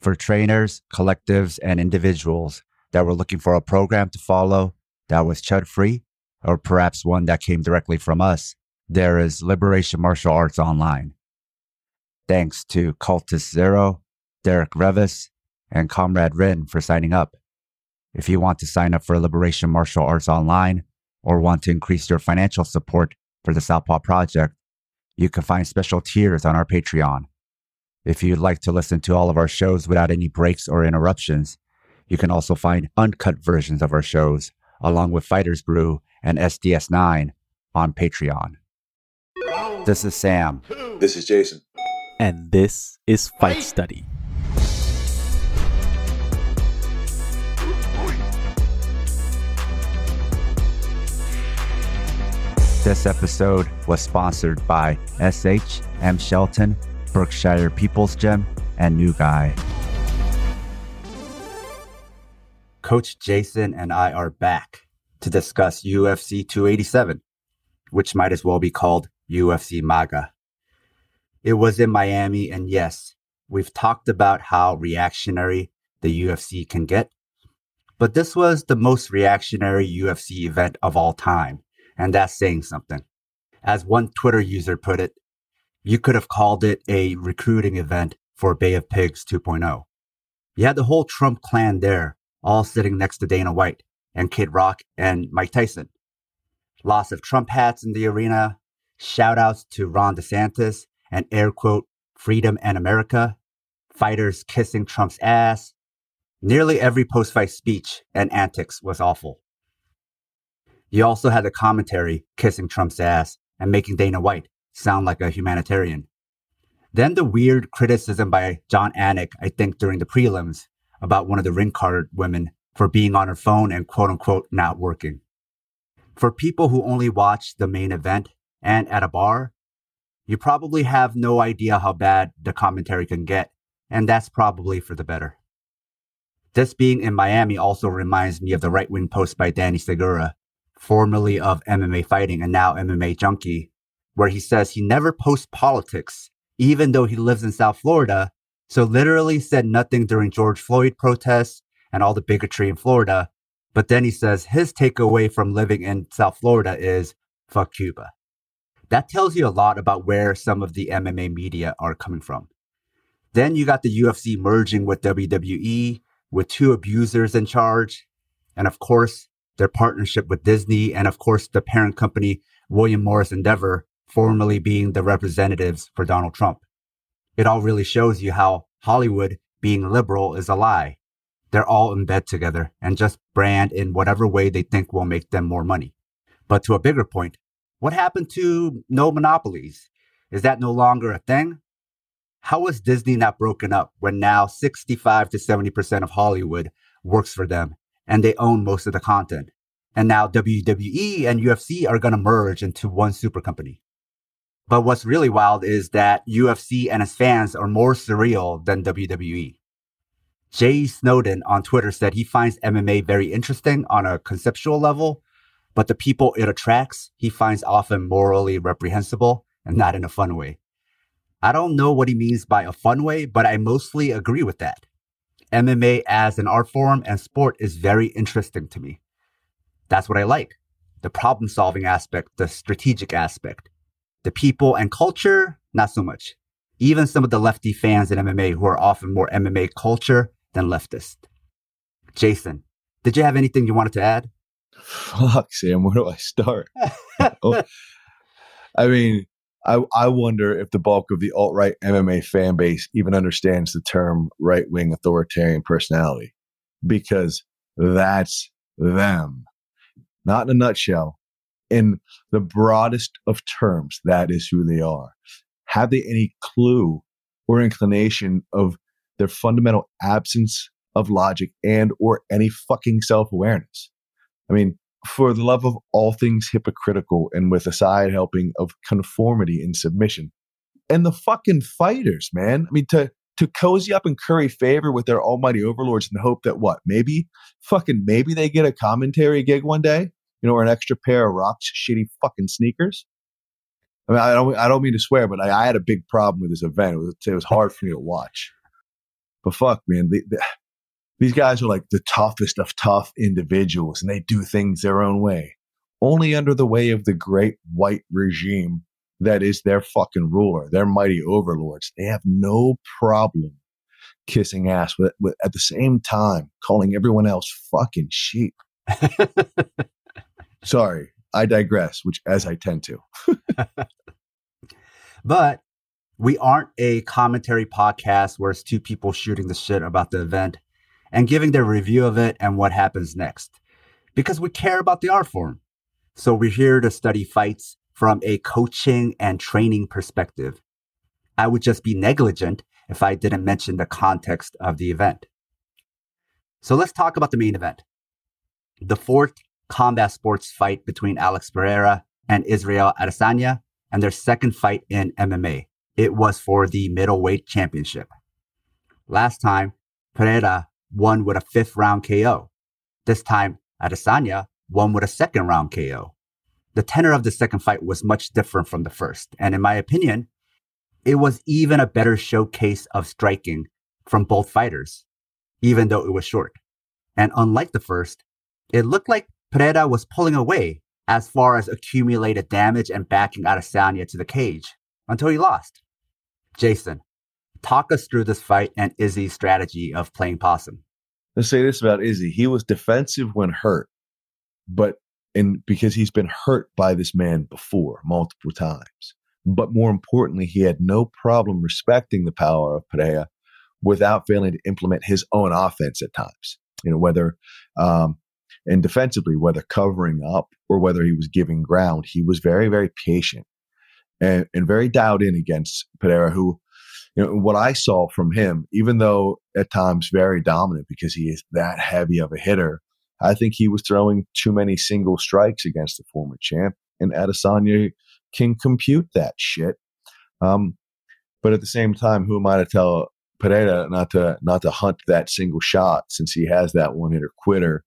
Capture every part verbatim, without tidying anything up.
for trainers, collectives, and individuals that were looking for a program to follow that was C H U D-free, or perhaps one that came directly from us. There is Liberation Martial Arts Online. Thanks to Cultist Zero, Derek Revis, and Comrade Rin for signing up. If you want to sign up for Liberation Martial Arts Online or want to increase your financial support for the Southpaw Project, you can find special tiers on our Patreon. If you'd like to listen to all of our shows without any breaks or interruptions, you can also find uncut versions of our shows along with Fighter's Brew and S D S nine on Patreon. This is Sam. This is Jason. And this is Fight Study. This episode was sponsored by S H M Shelton, Berkshire People's Gym, and New Guy. Coach Jason and I are back to discuss U F C two eighty-seven, which might as well be called U F C MAGA. It was in Miami, and yes, we've talked about how reactionary the U F C can get, but this was the most reactionary U F C event of all time. And that's saying something. As one Twitter user put it, you could have called it a recruiting event for Bay of Pigs two point oh. You had the whole Trump clan there, all sitting next to Dana White and Kid Rock and Mike Tyson. Lots of Trump hats in the arena, shout outs to Ron DeSantis and air quote, freedom and America, fighters kissing Trump's ass. Nearly every post-fight speech and antics was awful. You also had the commentary kissing Trump's ass and making Dana White sound like a humanitarian. Then the weird criticism by John Anik, I think during the prelims, about one of the ring card women for being on her phone and quote unquote not working. For people who only watch the main event and at a bar, you probably have no idea how bad the commentary can get, and that's probably for the better. This being in Miami also reminds me of the right-wing post by Danny Segura, formerly of M M A Fighting and now M M A Junkie, where he says he never posts politics, even though he lives in South Florida, so literally said nothing during George Floyd protests and all the bigotry in Florida. But then he says his takeaway from living in South Florida is, fuck Cuba. That tells you a lot about where some of the M M A media are coming from. Then you got the U F C merging with W W E, with two abusers in charge, and of course, their partnership with Disney, and of course, the parent company, William Morris Endeavor, formerly being the representatives for Donald Trump. It all really shows you how Hollywood being liberal is a lie. They're all in bed together and just brand in whatever way they think will make them more money. But to a bigger point, what happened to no monopolies? Is that no longer a thing? How is Disney not broken up when now sixty-five to seventy percent of Hollywood works for them? And they own most of the content. And now W W E and U F C are going to merge into one super company. But what's really wild is that U F C and its fans are more surreal than W W E. Jay Snowden on Twitter said he finds M M A very interesting on a conceptual level, but the people it attracts, he finds often morally reprehensible and not in a fun way. I don't know what he means by a fun way, but I mostly agree with that. M M A as an art form and sport is very interesting to me. That's what I like. The problem-solving aspect, the strategic aspect. The people and culture, not so much. Even some of the lefty fans in M M A who are often more M M A culture than leftist. Jason, did you have anything you wanted to add? Fuck, Sam, where do I start? oh, I mean, I, I wonder if the bulk of the alt-right M M A fan base even understands the term right-wing authoritarian personality, because that's them. Not in a nutshell, in the broadest of terms, that is who they are. Have they any clue or inclination of their fundamental absence of logic and or any fucking self-awareness? I mean, for the love of all things hypocritical and with a side helping of conformity and submission. And the fucking fighters, man. I mean, to to cozy up and curry favor with their almighty overlords in the hope that what? Maybe, fucking maybe they get a commentary gig one day, you know, or an extra pair of Rock's shitty fucking sneakers. I mean, I don't I don't mean to swear, but I, I had a big problem with this event. It was, it was hard for me to watch. But fuck, man, the, the, these guys are like the toughest of tough individuals, and they do things their own way, only under the way of the great white regime that is their fucking ruler, their mighty overlords. They have no problem kissing ass, with, with at the same time calling everyone else fucking sheep. Sorry, I digress, which as I tend to. But we aren't a commentary podcast where it's two people shooting the shit about the event and giving their review of it and what happens next, because we care about the art form. So we're here to study fights from a coaching and training perspective. I would just be negligent if I didn't mention the context of the event. So let's talk about the main event. The fourth combat sports fight between Alex Pereira and Israel Adesanya, and their second fight in M M A. It was for the middleweight championship. Last time, Pereira won with a fifth round K O. This time, Adesanya won with a second round K O. The tenor of the second fight was much different from the first, and in my opinion, it was even a better showcase of striking from both fighters, even though it was short. And unlike the first, it looked like Pereira was pulling away as far as accumulated damage and backing Adesanya to the cage until he lost. Jason, talk us through this fight and Izzy's strategy of playing possum. Let's say this about Izzy. He was defensive when hurt, but and because he's been hurt by this man before multiple times. But more importantly, he had no problem respecting the power of Pereira without failing to implement his own offense at times. You know, whether um, and defensively, whether covering up or whether he was giving ground, he was very, very patient and, and very dialed in against Pereira, who, you know, what I saw from him, even though at times very dominant because he is that heavy of a hitter, I think he was throwing too many single strikes against the former champ, and Adesanya can compute that shit. Um, but at the same time, who am I to tell Pereira not to not to hunt that single shot since he has that one-hitter quitter?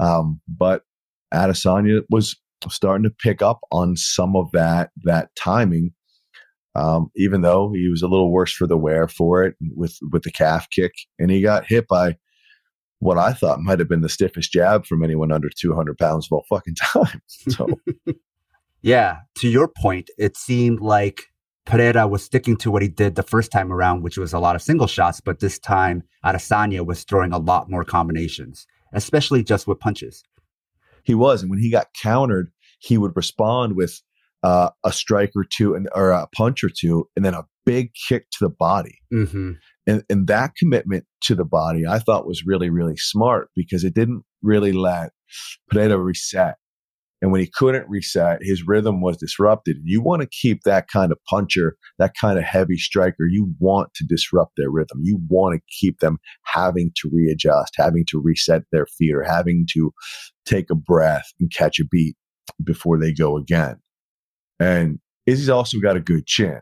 Um, but Adesanya was starting to pick up on some of that that timing, um, even though he was a little worse for the wear for it with, with the calf kick. And he got hit by what I thought might have been the stiffest jab from anyone under two hundred pounds of all fucking time. So, yeah, to your point, it seemed like Pereira was sticking to what he did the first time around, which was a lot of single shots, but this time Adesanya was throwing a lot more combinations, especially just with punches. He was, and when he got countered, he would respond with uh, a strike or two, and or a punch or two, and then a big kick to the body. Mm-hmm. And, and that commitment to the body, I thought, was really, really smart because it didn't really let Pereira reset. And when he couldn't reset, his rhythm was disrupted. You want to keep that kind of puncher, that kind of heavy striker. You want to disrupt their rhythm. You want to keep them having to readjust, having to reset their feet, or having to take a breath and catch a beat before they go again. And Izzy's also got a good chin,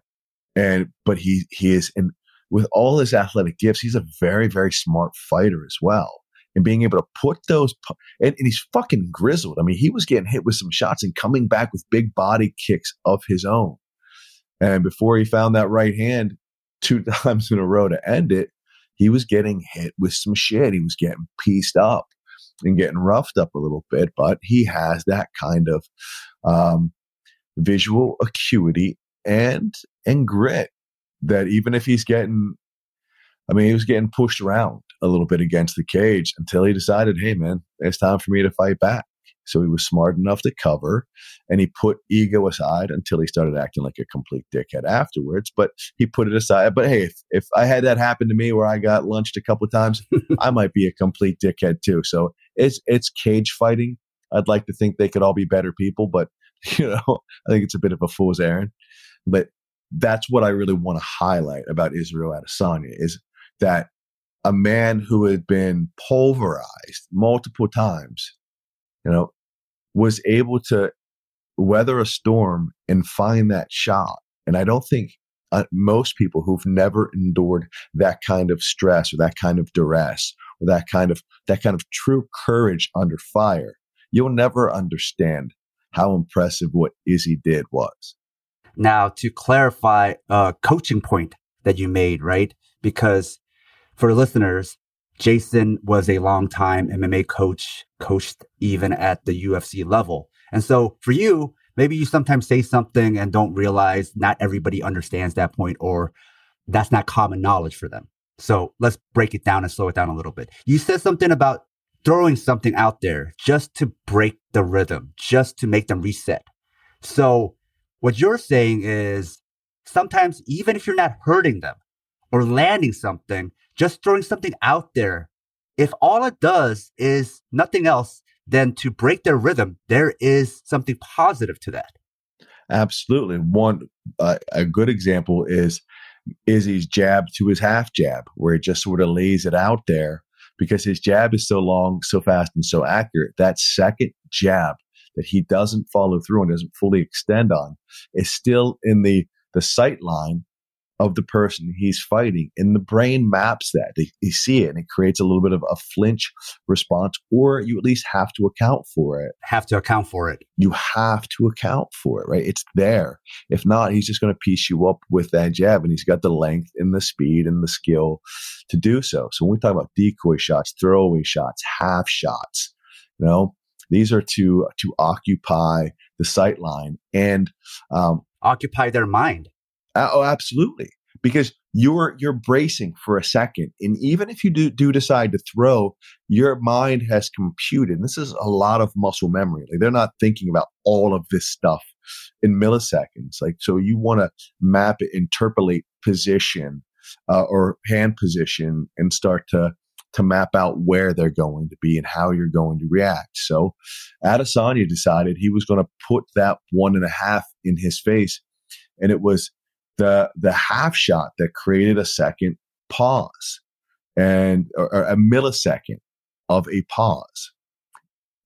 and but he he is, in with all his athletic gifts, he's a very, very smart fighter as well. And being able to put those, and, and he's fucking grizzled. I mean, he was getting hit with some shots and coming back with big body kicks of his own. And before he found that right hand two times in a row to end it, he was getting hit with some shit. He was getting pieced up and getting roughed up a little bit, but he has that kind of um, visual acuity and and grit that even if he's getting, I mean, he was getting pushed around a little bit against the cage until he decided, hey, man, it's time for me to fight back. So he was smart enough to cover, and he put ego aside until he started acting like a complete dickhead afterwards. But he put it aside. But hey, if, if I had that happen to me where I got lunched a couple of times, I might be a complete dickhead too. So it's it's cage fighting. I'd like to think they could all be better people, but you know, I think it's a bit of a fool's errand. But that's what I really want to highlight about Israel Adesanya is that a man who had been pulverized multiple times, you know, was able to weather a storm and find that shot. And I don't think uh, most people who've never endured that kind of stress or that kind of duress or that kind of that kind of true courage under fire, you'll never understand how impressive what Izzy did was. Now, to clarify a coaching point that you made, right? Because For listeners, Jason was a longtime M M A coach, coached even at the U F C level. And so for you, maybe you sometimes say something and don't realize not everybody understands that point, or that's not common knowledge for them. So let's break it down and slow it down a little bit. You said something about throwing something out there just to break the rhythm, just to make them reset. So what you're saying is sometimes even if you're not hurting them or landing something, just throwing something out there, if all it does is nothing else than to break their rhythm, there is something positive to that. Absolutely. One, uh, a good example is Izzy's jab to his half jab, where it just sort of lays it out there because his jab is so long, so fast, and so accurate. That second jab that he doesn't follow through and doesn't fully extend on is still in the, the sight line of the person he's fighting, and the brain maps that. They, they see it, and it creates a little bit of a flinch response, or you at least have to account for it. Have to account for it. You have to account for it, right? It's there. If not, he's just going to piece you up with that jab, and he's got the length and the speed and the skill to do so. So when we talk about decoy shots, throwaway shots, half shots, you know, these are to to occupy the sight line and um, occupy their mind. Oh, absolutely. Because you're you're bracing for a second. And even if you do, do decide to throw, your mind has computed. And this is a lot of muscle memory. Like, they're not thinking about all of this stuff in milliseconds. Like, so you want to map it, interpolate position uh, or hand position and start to to map out where they're going to be and how you're going to react. So Adesanya decided he was going to put that one and a half in his face. And it was the the half shot that created a second pause and or, or a millisecond of a pause.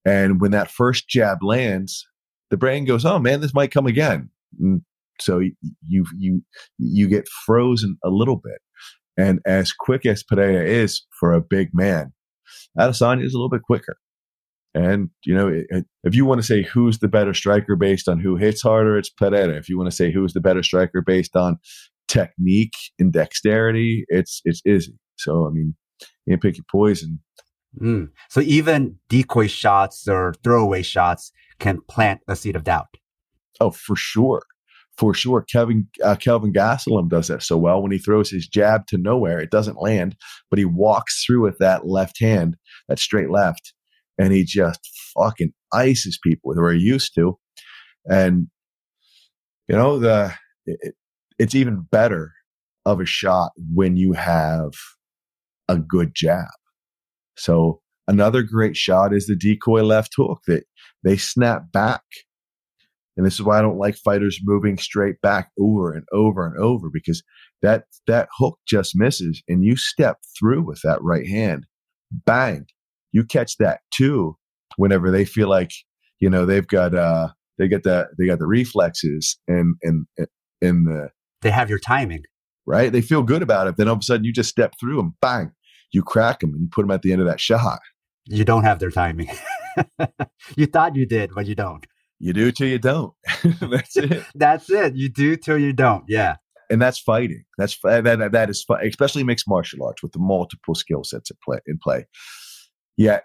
And when that first jab lands, the brain goes, oh man, this might come again. And so you you you get frozen a little bit. And as quick as Pereira is for a big man, Adesanya is a little bit quicker. And, you know, if you want to say who's the better striker based on who hits harder, it's Pereira. If you want to say who's the better striker based on technique and dexterity, it's it's Izzy. So, I mean, you pick your poison. Mm. So even decoy shots or throwaway shots can plant a seed of doubt. Oh, for sure. For sure. Kelvin, uh, Kelvin Gastelum does that so well. When he throws his jab to nowhere, it doesn't land, but he walks through with that left hand, that straight left. And he just fucking ices people who are used to. And, you know, the it, it's even better of a shot when you have a good jab. So another great shot is the decoy left hook that they snap back. And this is why I don't like fighters moving straight back over and over and over, because that that hook just misses and you step through with that right hand. Bang. You catch that too whenever they feel like, you know, they've got uh they got the they got the reflexes and and and the they have your timing. Right? They feel good about it. Then all of a sudden you just step through and bang, you crack them and you put them at the end of that shot. You don't have their timing. You thought you did, but you don't. You do till you don't. That's it. That's it. You do till you don't. Yeah. And that's fighting. That's that that is especially mixed martial arts with the multiple skill sets at play in play. Yet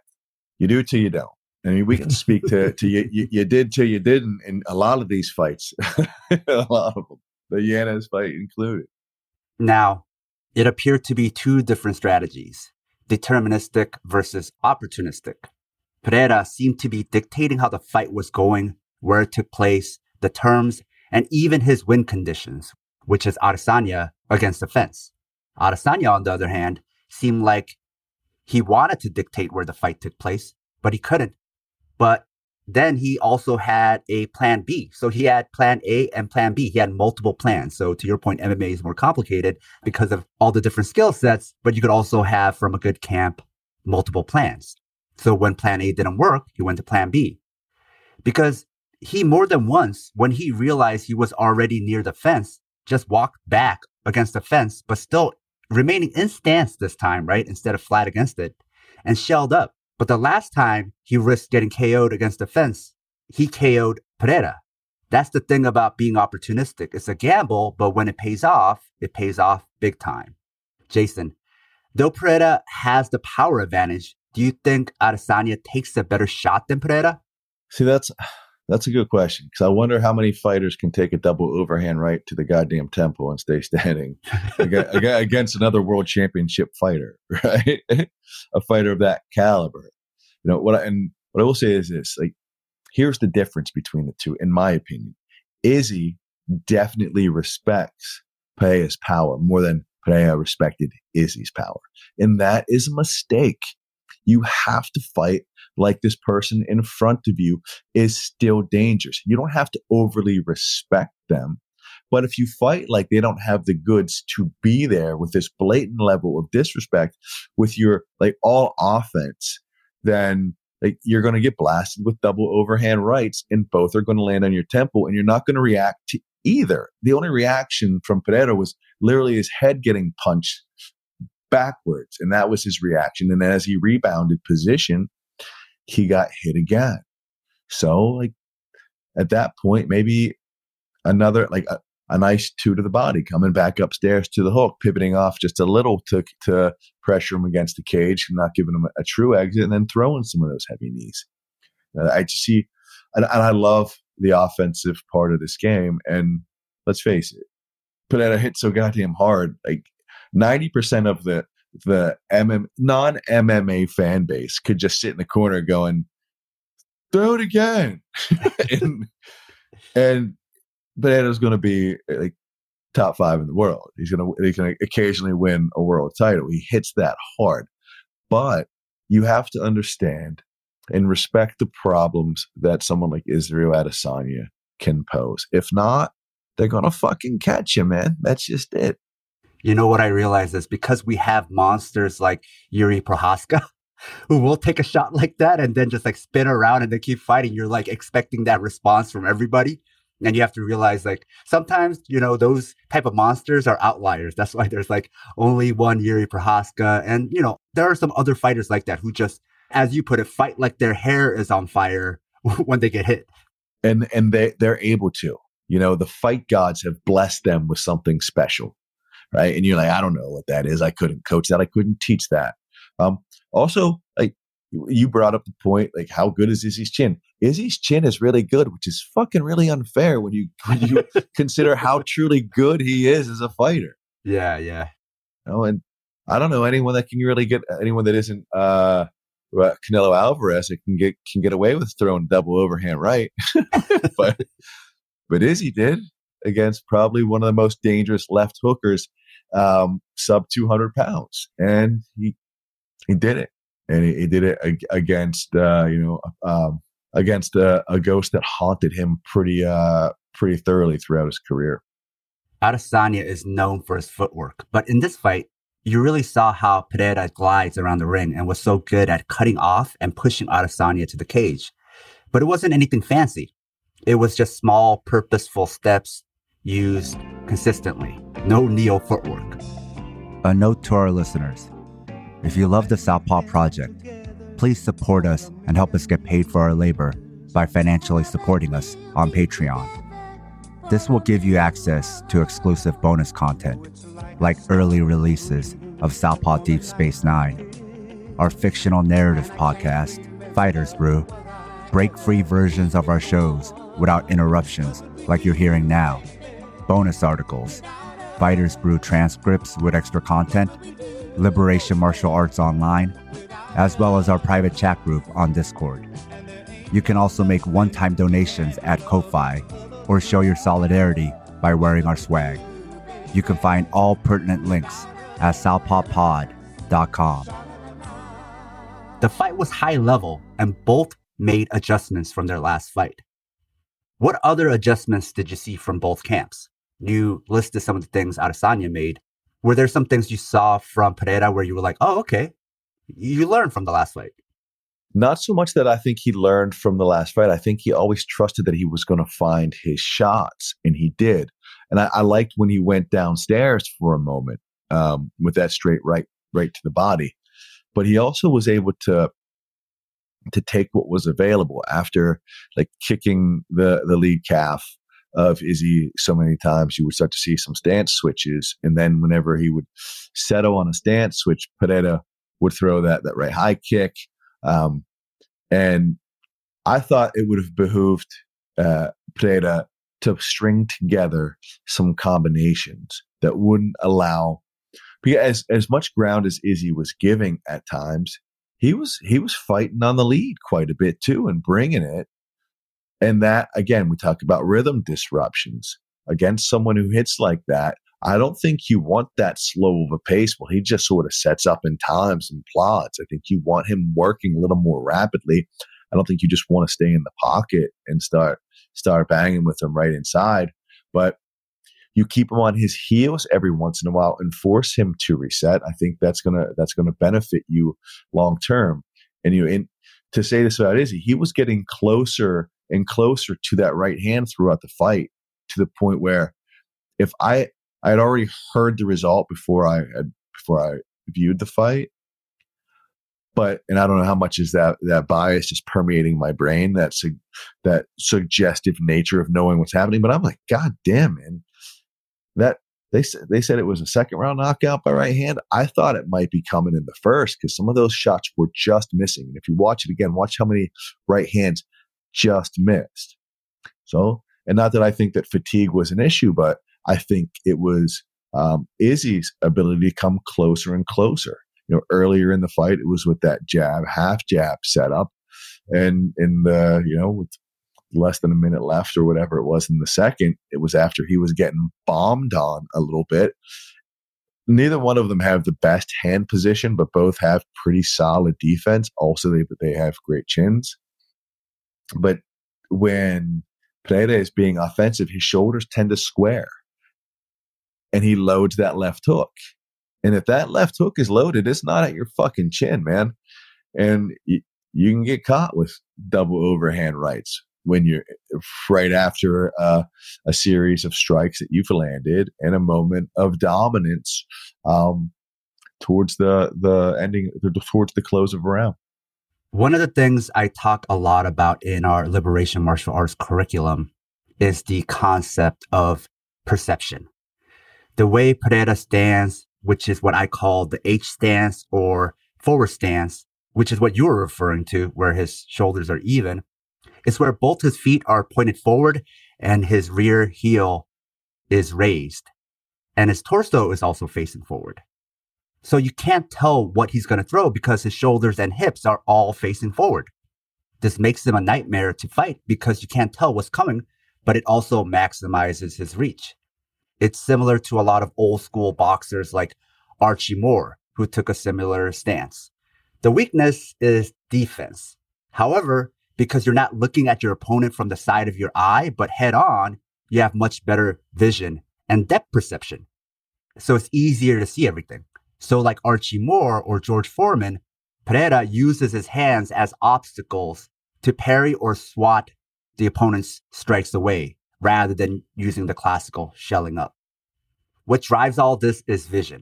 you do till you don't. I mean, we can speak to, to you, you, you did till you didn't in a lot of these fights, a lot of them, the Yanez fight included. Now, it appeared to be two different strategies, deterministic versus opportunistic. Pereira seemed to be dictating how the fight was going, where it took place, the terms, and even his win conditions, which is Adesanya against the fence. Adesanya, on the other hand, seemed like he wanted to dictate where the fight took place, but he couldn't. But then he also had a plan B. So he had plan A and plan B. He had multiple plans. So to your point, M M A is more complicated because of all the different skill sets, but you could also have from a good camp, multiple plans. So when plan A didn't work, he went to plan B. Because he more than once, when he realized he was already near the fence, just walked back against the fence, but still remaining in stance this time, right? Instead of flat against it, and shelled up. But the last time he risked getting K O'd against the fence, he K O'd Pereira. That's the thing about being opportunistic. It's a gamble, but when it pays off, it pays off big time. Jason, Though Pereira has the power advantage, do you think Adesanya takes a better shot than Pereira? See, that's that's a good question, because I wonder how many fighters can take a double overhand right to the goddamn temple and stay standing against another world championship fighter, right? A fighter of that caliber. You know what? I, and what I will say is this: like, here's the difference between the two, in my opinion. Izzy definitely respects Pereira's power more than Pereira respected Izzy's power, and that is a mistake. You have to fight like this person in front of you is still dangerous. You don't have to overly respect them, but if you fight like they don't have the goods to be there with this blatant level of disrespect with your like all offense, then like you're going to get blasted with double overhand rights, and both are going to land on your temple, and you're not going to react to either. The only reaction from Pereira was literally his head getting punched backwards, and that was his reaction. And as he rebounded position, he got hit again. So, like at that point, maybe another like a, a nice two to the body, coming back upstairs to the hook, pivoting off just a little to to pressure him against the cage, not giving him a, a true exit, and then throwing some of those heavy knees. Uh, I just see, and, and I love the offensive part of this game. And let's face it, Pereira hit so goddamn hard. Like ninety percent of the the M M, non-M M A fan base could just sit in the corner going, throw it again. and, and Pereira's going to be like top five in the world. He's going to he's going to occasionally win a world title. He hits that hard. But you have to understand and respect the problems that someone like Israel Adesanya can pose. If not, they're going to fucking catch you, man. That's just it. You know what I realized is because we have monsters like Jiří Procházka, who will take a shot like that and then just like spin around and then keep fighting. You're like expecting that response from everybody. And you have to realize like sometimes, you know, those type of monsters are outliers. That's why there's like only one Jiří Procházka. And, you know, there are some other fighters like that who just, as you put it, fight like their hair is on fire when they get hit. And and they, they're able to. You know, the fight gods have blessed them with something special, right? And you're like, I don't know what that is. I couldn't coach that. I couldn't teach that. Um, also, like you brought up the point, like how good is Izzy's chin? Izzy's chin is really good, which is fucking really unfair when you when you consider how truly good he is as a fighter. Yeah, yeah. You know, and I don't know anyone that can really get anyone that isn't uh, Canelo Alvarez that can get can get away with throwing double overhand right, but but Izzy did against probably one of the most dangerous left hookers. Um, sub two hundred pounds, and he he did it, and he, he did it ag- against uh, you know um, against a, a ghost that haunted him pretty uh, pretty thoroughly throughout his career. Adesanya is known for his footwork, but in this fight, you really saw how Pereira glides around the ring and was so good at cutting off and pushing Adesanya to the cage. But it wasn't anything fancy; it was just small, purposeful steps used consistently. No neo footwork. A note to our listeners. If you love the Southpaw Project, please support us and help us get paid for our labor by financially supporting us on Patreon. This will give you access to exclusive bonus content, like early releases of Southpaw Deep Space Nine, our fictional narrative podcast, Fighter's Brew, break-free versions of our shows without interruptions like you're hearing now, bonus articles, Fighter's Brew transcripts with extra content, Liberation Martial Arts Online, as well as our private chat group on Discord. You can also make one-time donations at Ko-Fi or show your solidarity by wearing our swag. You can find all pertinent links at southpaw pod dot com. The fight was high level and both made adjustments from their last fight. What other adjustments did you see from both camps? You listed some of the things Adesanya made. Were there some things you saw from Pereira where you were like, oh, okay, you learned from the last fight? Not so much that I think he learned from the last fight. I think he always trusted that he was going to find his shots, and he did. And I, I liked when he went downstairs for a moment um, with that straight right right to the body. But he also was able to to take what was available after like kicking the, the lead calf of Izzy so many times, you would start to see some stance switches. And then whenever he would settle on a stance switch, Pereira would throw that that right high kick. Um, and I thought it would have behooved uh, Pereira to string together some combinations that wouldn't allow, because as, as much ground as Izzy was giving at times, he was he was fighting on the lead quite a bit too and bringing it. And that, again, we talk about rhythm disruptions. Against someone who hits like that, I don't think you want that slow of a pace. Well, he just sort of sets up in times and plods. I think you want him working a little more rapidly. I don't think you just want to stay in the pocket and start start banging with him right inside. But you keep him on his heels every once in a while and force him to reset. I think that's gonna that's gonna benefit you long term. And you and to say this about Izzy, he was getting closer and closer to that right hand throughout the fight, to the point where if I I had already heard the result before I had, before I viewed the fight. But, and I don't know how much is that, that bias just permeating my brain, that su- that suggestive nature of knowing what's happening. But I'm like, God damn, man. That, they, they said it was a second round knockout by right hand. I thought it might be coming in the first because some of those shots were just missing. And if you watch it again, watch how many right hands just missed. So, and not that I think that fatigue was an issue, but I think it was um, Izzy's ability to come closer and closer. You know, earlier in the fight, it was with that jab, half jab setup, and in the, you know, with less than a minute left or whatever it was in the second, it was after he was getting bombed on a little bit. Neither one of them have the best hand position, but both have pretty solid defense. Also, they they have great chins. But when Pereira is being offensive, his shoulders tend to square, and he loads that left hook. And if that left hook is loaded, it's not at your fucking chin, man. And y- you can get caught with double overhand rights when you're right after uh, a series of strikes that you've landed and a moment of dominance um, towards the the ending, towards the close of a round. One of the things I talk a lot about in our Liberation Martial Arts curriculum is the concept of perception. The way Pereira stands, which is what I call the H stance or forward stance, which is what you were referring to, where his shoulders are even. It's where both his feet are pointed forward and his rear heel is raised. And his torso is also facing forward. So you can't tell what he's going to throw because his shoulders and hips are all facing forward. This makes him a nightmare to fight because you can't tell what's coming, but it also maximizes his reach. It's similar to a lot of old school boxers like Archie Moore, who took a similar stance. The weakness is defense. However, because you're not looking at your opponent from the side of your eye, but head on, you have much better vision and depth perception. So it's easier to see everything. So like Archie Moore or George Foreman, Pereira uses his hands as obstacles to parry or swat the opponent's strikes away, rather than using the classical shelling up. What drives all this is vision.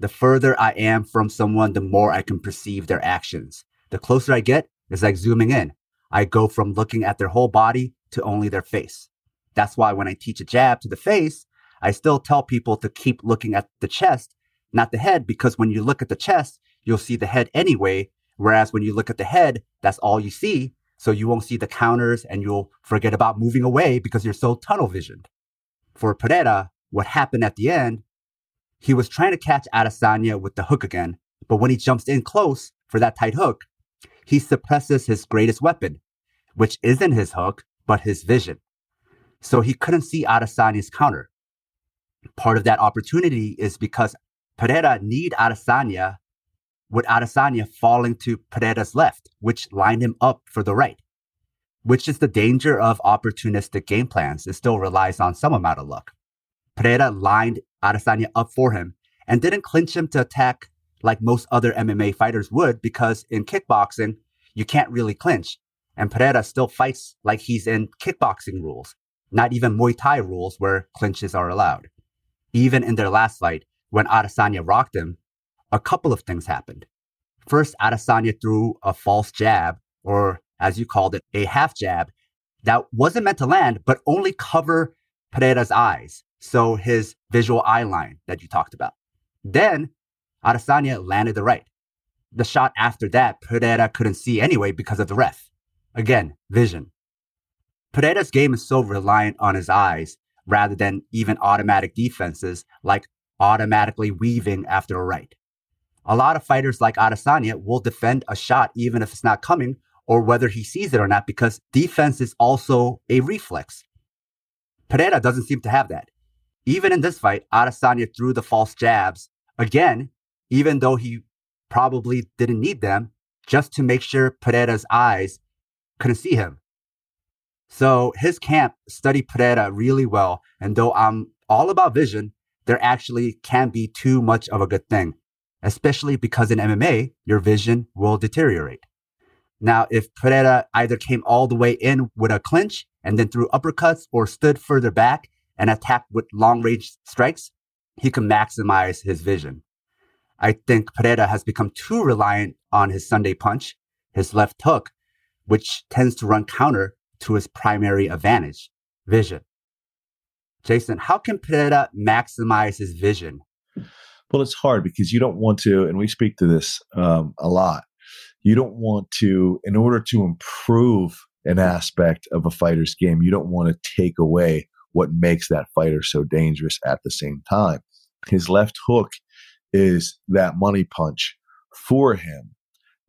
The further I am from someone, the more I can perceive their actions. The closer I get, it's like zooming in. I go from looking at their whole body to only their face. That's why when I teach a jab to the face, I still tell people to keep looking at the chest, not the head, because when you look at the chest, you'll see the head anyway. Whereas when you look at the head, that's all you see. So you won't see the counters and you'll forget about moving away because you're so tunnel visioned. For Pereira, what happened at the end, he was trying to catch Adesanya with the hook again. But when he jumps in close for that tight hook, he suppresses his greatest weapon, which isn't his hook, but his vision. So he couldn't see Adesanya's counter. Part of that opportunity is because Pereira need Adesanya, with Adesanya falling to Pereira's left, which lined him up for the right, which is the danger of opportunistic game plans. It still relies on some amount of luck. Pereira lined Adesanya up for him and didn't clinch him to attack like most other M M A fighters would, because in kickboxing, you can't really clinch. And Pereira still fights like he's in kickboxing rules, not even Muay Thai rules where clinches are allowed. Even in their last fight, when Adesanya rocked him, a couple of things happened. First, Adesanya threw a false jab, or as you called it, a half jab, that wasn't meant to land, but only cover Pereira's eyes, so his visual eye line that you talked about. Then Adesanya landed the right. The shot after that, Pereira couldn't see anyway because of the ref. Again, vision. Pereira's game is so reliant on his eyes rather than even automatic defenses like automatically weaving after a right. A lot of fighters like Adesanya will defend a shot even if it's not coming or whether he sees it or not, because defense is also a reflex. Pereira doesn't seem to have that. Even in this fight, Adesanya threw the false jabs again, even though he probably didn't need them, just to make sure Pereira's eyes couldn't see him. So his camp studied Pereira really well, and though I'm all about vision, there actually can be too much of a good thing, especially because in M M A, your vision will deteriorate. Now, if Pereira either came all the way in with a clinch and then threw uppercuts or stood further back and attacked with long-range strikes, he could maximize his vision. I think Pereira has become too reliant on his Sunday punch, his left hook, which tends to run counter to his primary advantage, vision. Jason, how can Pereira maximize his vision? Well, it's hard because you don't want to, and we speak to this um, a lot, you don't want to, in order to improve an aspect of a fighter's game, you don't want to take away what makes that fighter so dangerous at the same time. His left hook is that money punch for him.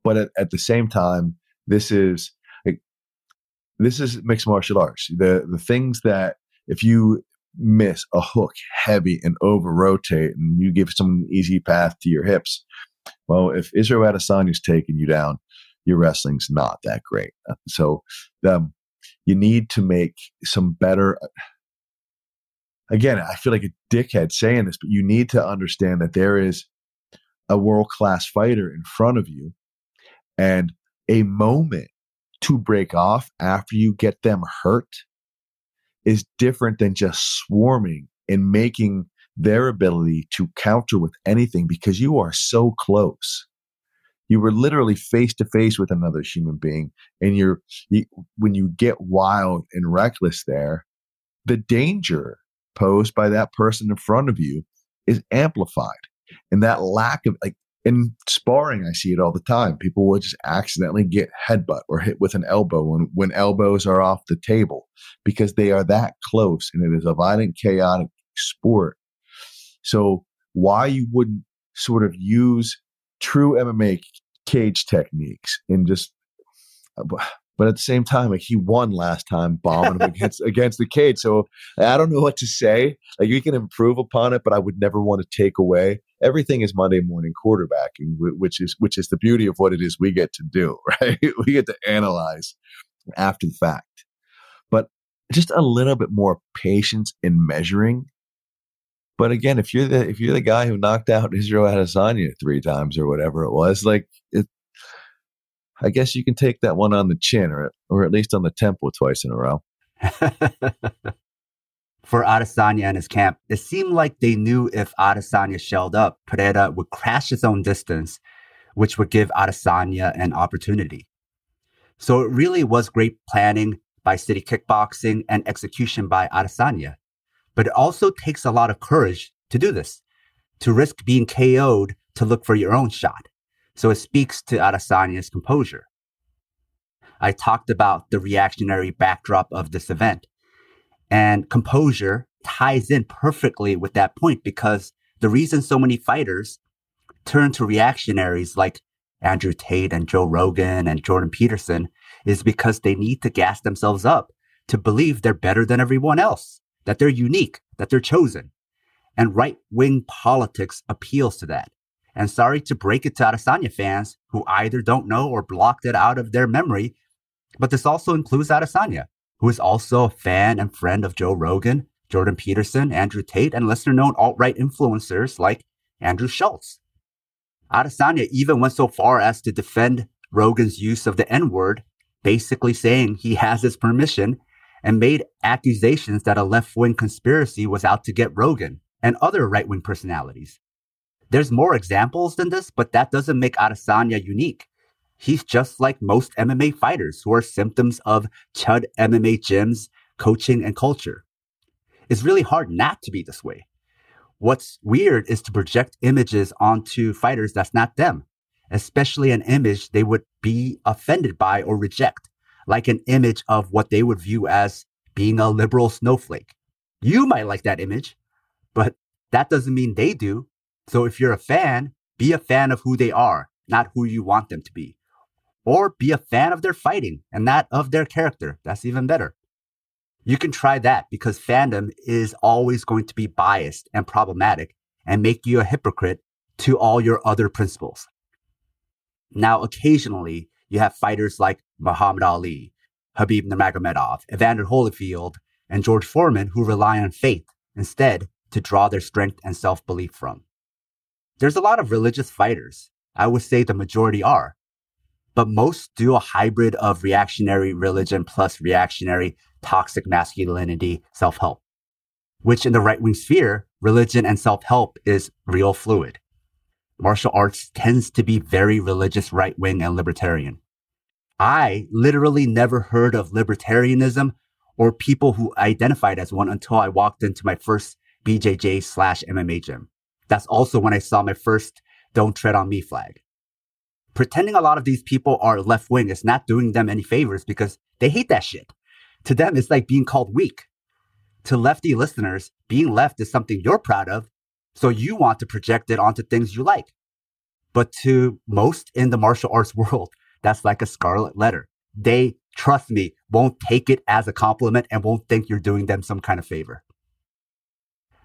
But at, at the same time, this is like, this is mixed martial arts. The the things that if you miss a hook heavy and over-rotate and you give someone an easy path to your hips, well, if Israel Adesanya's taking you down, your wrestling's not that great. So um, you need to make some better... Again, I feel like a dickhead saying this, but you need to understand that there is a world-class fighter in front of you and a moment to break off after you get them hurt is different than just swarming and making their ability to counter with anything because you are so close. You were literally face-to-face with another human being, and you're you, when you get wild and reckless there, the danger posed by that person in front of you is amplified. And that lack of, like, in sparring, I see it all the time. People will just accidentally get headbutt or hit with an elbow when, when elbows are off the table because they are that close, and it is a violent, chaotic sport. So why you wouldn't sort of use true M M A cage techniques and just... But at the same time, like, he won last time, bombing him against against the cage. So I don't know what to say. Like, you can improve upon it, but I would never want to take away. Everything is Monday morning quarterbacking, which is which is the beauty of what it is we get to do, right? We get to analyze after the fact. But just a little bit more patience in measuring. But again, if you're the if you're the guy who knocked out Israel Adesanya three times or whatever it was, like it. I guess you can take that one on the chin or or at least on the temple twice in a row. For Adesanya and his camp, it seemed like they knew if Adesanya shelled up, Pereira would crash his own distance, which would give Adesanya an opportunity. So it really was great planning by City Kickboxing and execution by Adesanya. But it also takes a lot of courage to do this, to risk being K O'd to look for your own shot. So it speaks to Adesanya's composure. I talked about the reactionary backdrop of this event, and composure ties in perfectly with that point because the reason so many fighters turn to reactionaries like Andrew Tate and Joe Rogan and Jordan Peterson is because they need to gas themselves up to believe they're better than everyone else, that they're unique, that they're chosen. And right-wing politics appeals to that. And sorry to break it to Adesanya fans who either don't know or blocked it out of their memory, but this also includes Adesanya, who is also a fan and friend of Joe Rogan, Jordan Peterson, Andrew Tate, and lesser-known alt-right influencers like Andrew Schultz. Adesanya even went so far as to defend Rogan's use of the N-word, basically saying he has his permission, and made accusations that a left-wing conspiracy was out to get Rogan and other right-wing personalities. There's more examples than this, but that doesn't make Adesanya unique. He's just like most M M A fighters who are symptoms of Chud M M A gyms, coaching, and culture. it's really hard not to be this way. What's weird is to project images onto fighters that's not them, especially an image they would be offended by or reject, like an image of what they would view as being a liberal snowflake. You might like that image, but that doesn't mean they do. So if you're a fan, be a fan of who they are, not who you want them to be. Or be a fan of their fighting and not of their character. That's even better. You can try that, because fandom is always going to be biased and problematic and make you a hypocrite to all your other principles. Now, occasionally, you have fighters like Muhammad Ali, Khabib Nurmagomedov, Evander Holyfield, and George Foreman who rely on faith instead to draw their strength and self-belief from. There's a lot of religious fighters. I would say the majority are. But most do a hybrid of reactionary religion plus reactionary toxic masculinity self-help, which in the right-wing sphere, religion and self-help is real fluid. Martial arts tends to be very religious, right-wing, and libertarian. I literally never heard of libertarianism or people who identified as one until I walked into my first B J J slash M M A gym. That's also when I saw my first Don't Tread on Me flag. Pretending a lot of these people are left-wing is not doing them any favors, because they hate that shit. To them, it's like being called weak. To lefty listeners, being left is something you're proud of, so you want to project it onto things you like. But to most in the martial arts world, that's like a scarlet letter. They, trust me, won't take it as a compliment and won't think you're doing them some kind of favor.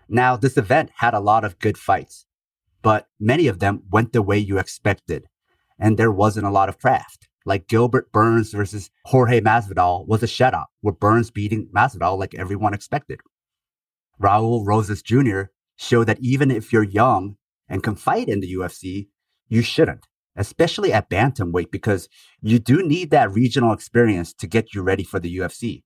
Now, this event had a lot of good fights, but many of them went the way you expected. And there wasn't a lot of craft. Like Gilbert Burns versus Jorge Masvidal was a shutout, with Burns beating Masvidal like everyone expected. Raul Rosas Junior showed that even if you're young and can fight in the U F C, you shouldn't, especially at bantamweight, because you do need that regional experience to get you ready for the U F C.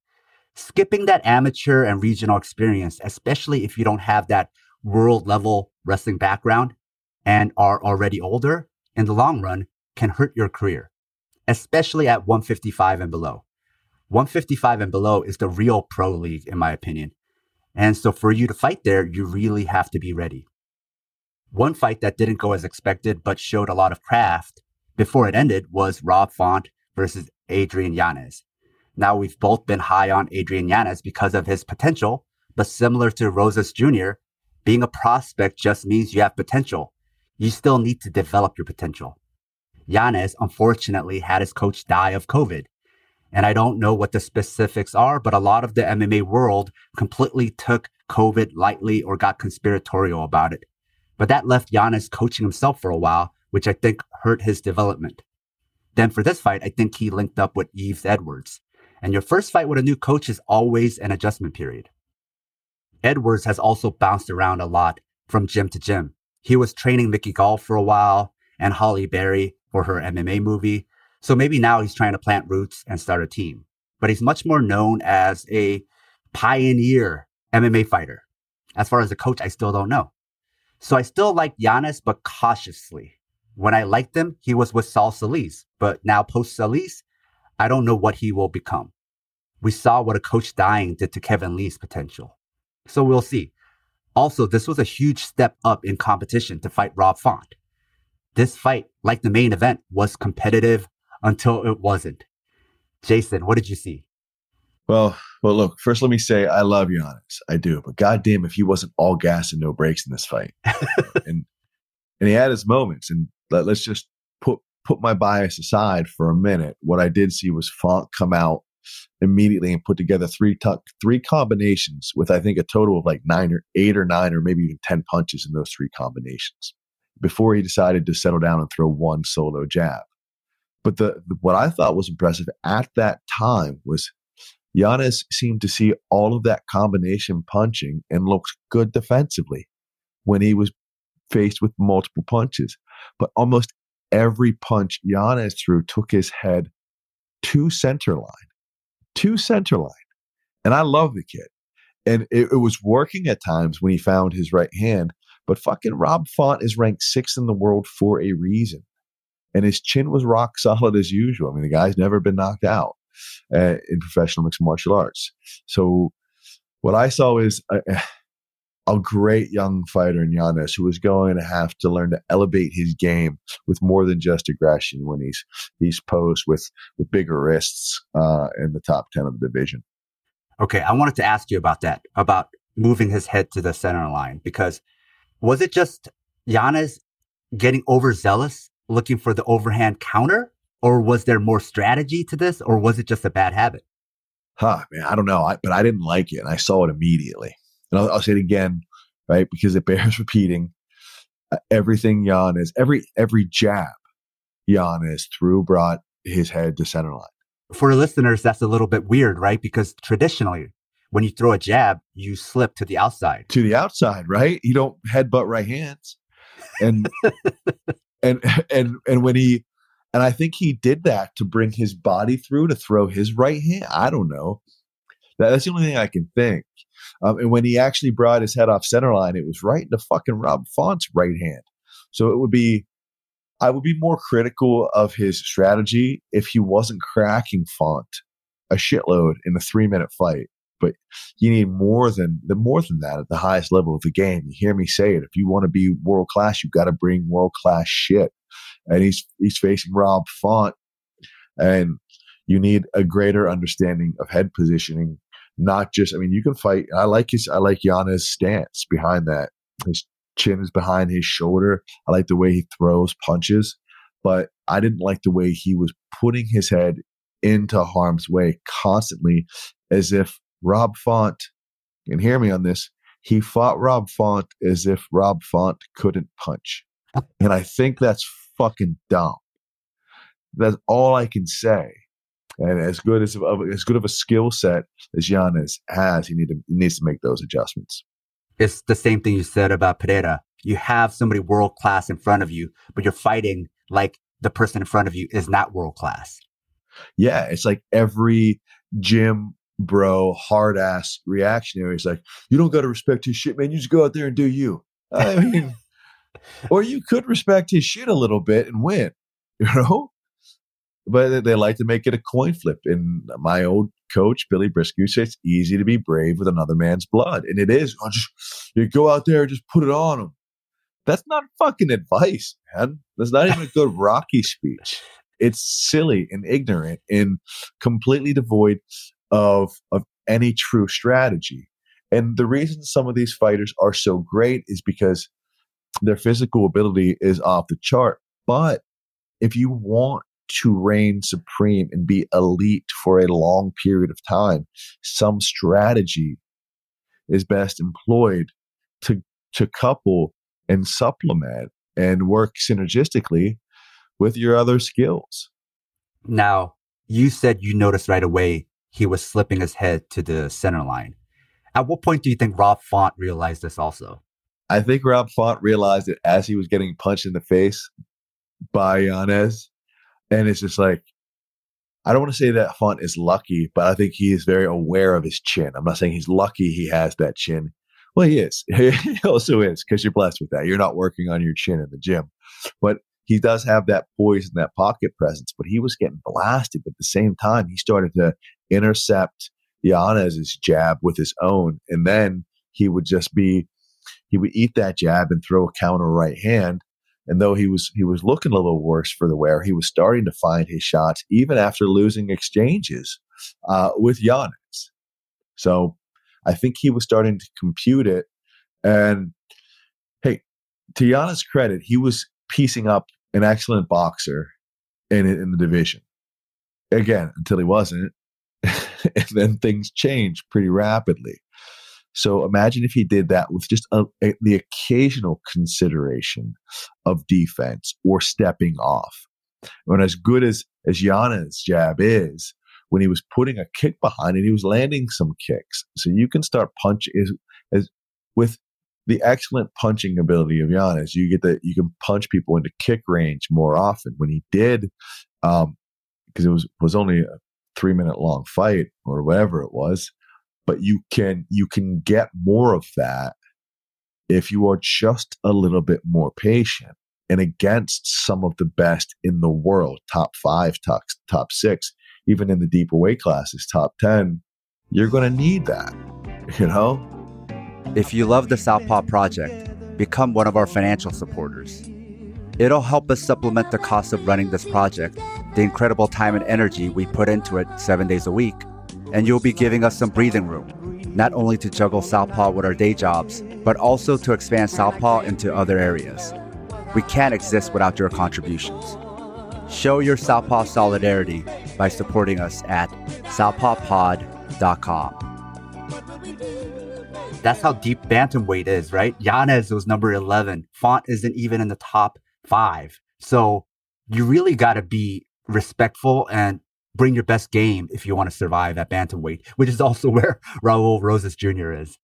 Skipping that amateur and regional experience, especially if you don't have that world-level wrestling background and are already older, in the long run, can hurt your career, especially at one fifty-five and below. one fifty-five and below is the real pro league, in my opinion. And so for you to fight there, you really have to be ready. One fight that didn't go as expected but showed a lot of craft before it ended was Rob Font versus Adrian Yanez. Now, we've both been high on Adrian Yanez because of his potential, but similar to Rosas Junior, being a prospect just means you have potential. You still need to develop your potential. Yanez, unfortunately, had his coach die of COVID. And I don't know what the specifics are, but a lot of the M M A world completely took COVID lightly or got conspiratorial about it. But that left Yanez coaching himself for a while, which I think hurt his development. Then for this fight, I think he linked up with Yves Edwards. And your first fight with a new coach is always an adjustment period. Edwards has also bounced around a lot from gym to gym. He was training Mickey Gall for a while and Holly Berry for her M M A movie. So maybe now he's trying to plant roots and start a team. But he's much more known as a pioneer M M A fighter. As far as the coach, I still don't know. So I still like Yanez, but cautiously. When I liked him, he was with Saul Solis. But now post Solis, I don't know what he will become. We saw what a coach dying did to Kevin Lee's potential. So we'll see. Also, this was a huge step up in competition to fight Rob Font. This fight, like the main event, was competitive until it wasn't. Jason, what did you see? Well, well, look, first let me say I love Giannis. I do. But goddamn, if he wasn't all gas and no brakes in this fight. and and he had his moments. And let, let's just put, put my bias aside for a minute. What I did see was Font come out immediately and put together three tuck, three combinations with, I think, a total of like nine or eight or nine or maybe even ten punches in those three combinations, before he decided to settle down and throw one solo jab. But the, the what I thought was impressive at that time was Giannis seemed to see all of that combination punching and looked good defensively when he was faced with multiple punches. But almost every punch Giannis threw took his head to center line, to center line. And I love the kid. And it, it was working at times when he found his right hand. But fucking Rob Font is ranked sixth in the world for a reason. And his chin was rock solid as usual. I mean, the guy's never been knocked out uh, in professional mixed martial arts. So what I saw is a, a great young fighter in Yanez who was going to have to learn to elevate his game with more than just aggression when he's he's posed with, with bigger wrists uh, in the top ten of the division. Okay, I wanted to ask you about that, about moving his head to the center line, because was it just Yanez getting overzealous, looking for the overhand counter, or was there more strategy to this, or was it just a bad habit? Huh, man, I don't know, I, but I didn't like it, and I saw it immediately. And I'll, I'll say it again, right, because it bears repeating. Uh, everything Yanez, every every jab Yanez threw brought his head to center line. For the listeners, that's a little bit weird, right? Because traditionally, when you throw a jab, you slip to the outside. To the outside, right? You don't headbutt right hands. And and and and when he and I think he did that to bring his body through to throw his right hand. I don't know. That, that's the only thing I can think. Um, and when he actually brought his head off center line, it was right into fucking Rob Font's right hand. So it would be, I would be more critical of his strategy if he wasn't cracking Font a shitload in a three minute fight. But you need more than the more than that at the highest level of the game. You hear me say it. If you want to be world class, you've got to bring world class shit. And he's he's facing Rob Font, and you need a greater understanding of head positioning. Not just, I mean, you can fight. I like his, I like Yanez's stance behind that. His chin is behind his shoulder. I like the way he throws punches, but I didn't like the way he was putting his head into harm's way constantly, as if Rob Font, and hear me on this, he fought Rob Font as if Rob Font couldn't punch. And I think that's fucking dumb. That's all I can say. And as good as as good of a skill set as Yanez has, he, need to, he needs to make those adjustments. It's the same thing you said about Pereira. You have somebody world class in front of you, but you're fighting like the person in front of you is not world class. Yeah, it's like every gym bro, hard ass reactionary is like, you don't got to respect his shit, man. You just go out there and do you. I mean, or you could respect his shit a little bit and win, you know. But they like to make it a coin flip. And my old coach, Billy Briscoe, says it's easy to be brave with another man's blood. And it is. Oh, just, you go out there and just put it on him. That's not fucking advice, man. That's not even a good Rocky speech. It's silly and ignorant and completely devoid of of any true strategy. And the reason some of these fighters are so great is because their physical ability is off the chart. But if you want to reign supreme and be elite for a long period of time, some strategy is best employed to to couple and supplement and work synergistically with your other skills. Now, you said you noticed right away he was slipping his head to the center line. At what point do you think Rob Font realized this also? I think Rob Font realized it as he was getting punched in the face by Yanez. And it's just like, I don't want to say that Font is lucky, but I think he is very aware of his chin. I'm not saying he's lucky he has that chin. Well, he is. He also is, because you're blessed with that. You're not working on your chin in the gym. But he does have that poise and that pocket presence. But he was getting blasted. But at the same time, he started to intercept Yanez's jab with his own. And then he would just be, he would eat that jab and throw a counter right hand. And though he was he was looking a little worse for the wear, he was starting to find his shots, even after losing exchanges uh, with Yanez. So I think he was starting to compute it. And hey, to Yanez's credit, he was piecing up an excellent boxer in in the division. Again, until he wasn't. And then things changed pretty rapidly. So imagine if he did that with just a, a, the occasional consideration of defense or stepping off. And as good as, as Yanez's jab is, when he was putting a kick behind it, he was landing some kicks. So you can start punching as, as, with the excellent punching ability of Yanez. You get that you can punch people into kick range more often. When he did, because um, it was was only a three minute long fight or whatever it was. But you can you can get more of that if you are just a little bit more patient and against some of the best in the world, top five, top, top six, even in the deeper weight classes, top ten, you're going to need that. you know? If you love the Southpaw Project, become one of our financial supporters. It'll help us supplement the cost of running this project, the incredible time and energy we put into it seven days a week, and you'll be giving us some breathing room, not only to juggle Southpaw with our day jobs, but also to expand Southpaw into other areas. We can't exist without your contributions. Show your Southpaw solidarity by supporting us at southpaw pod dot com. That's how deep bantamweight is, right? Yanez was number eleven. Font isn't even in the top five. So you really got to be respectful and bring your best game if you want to survive at bantamweight, which is also where Raul Rosas Junior is.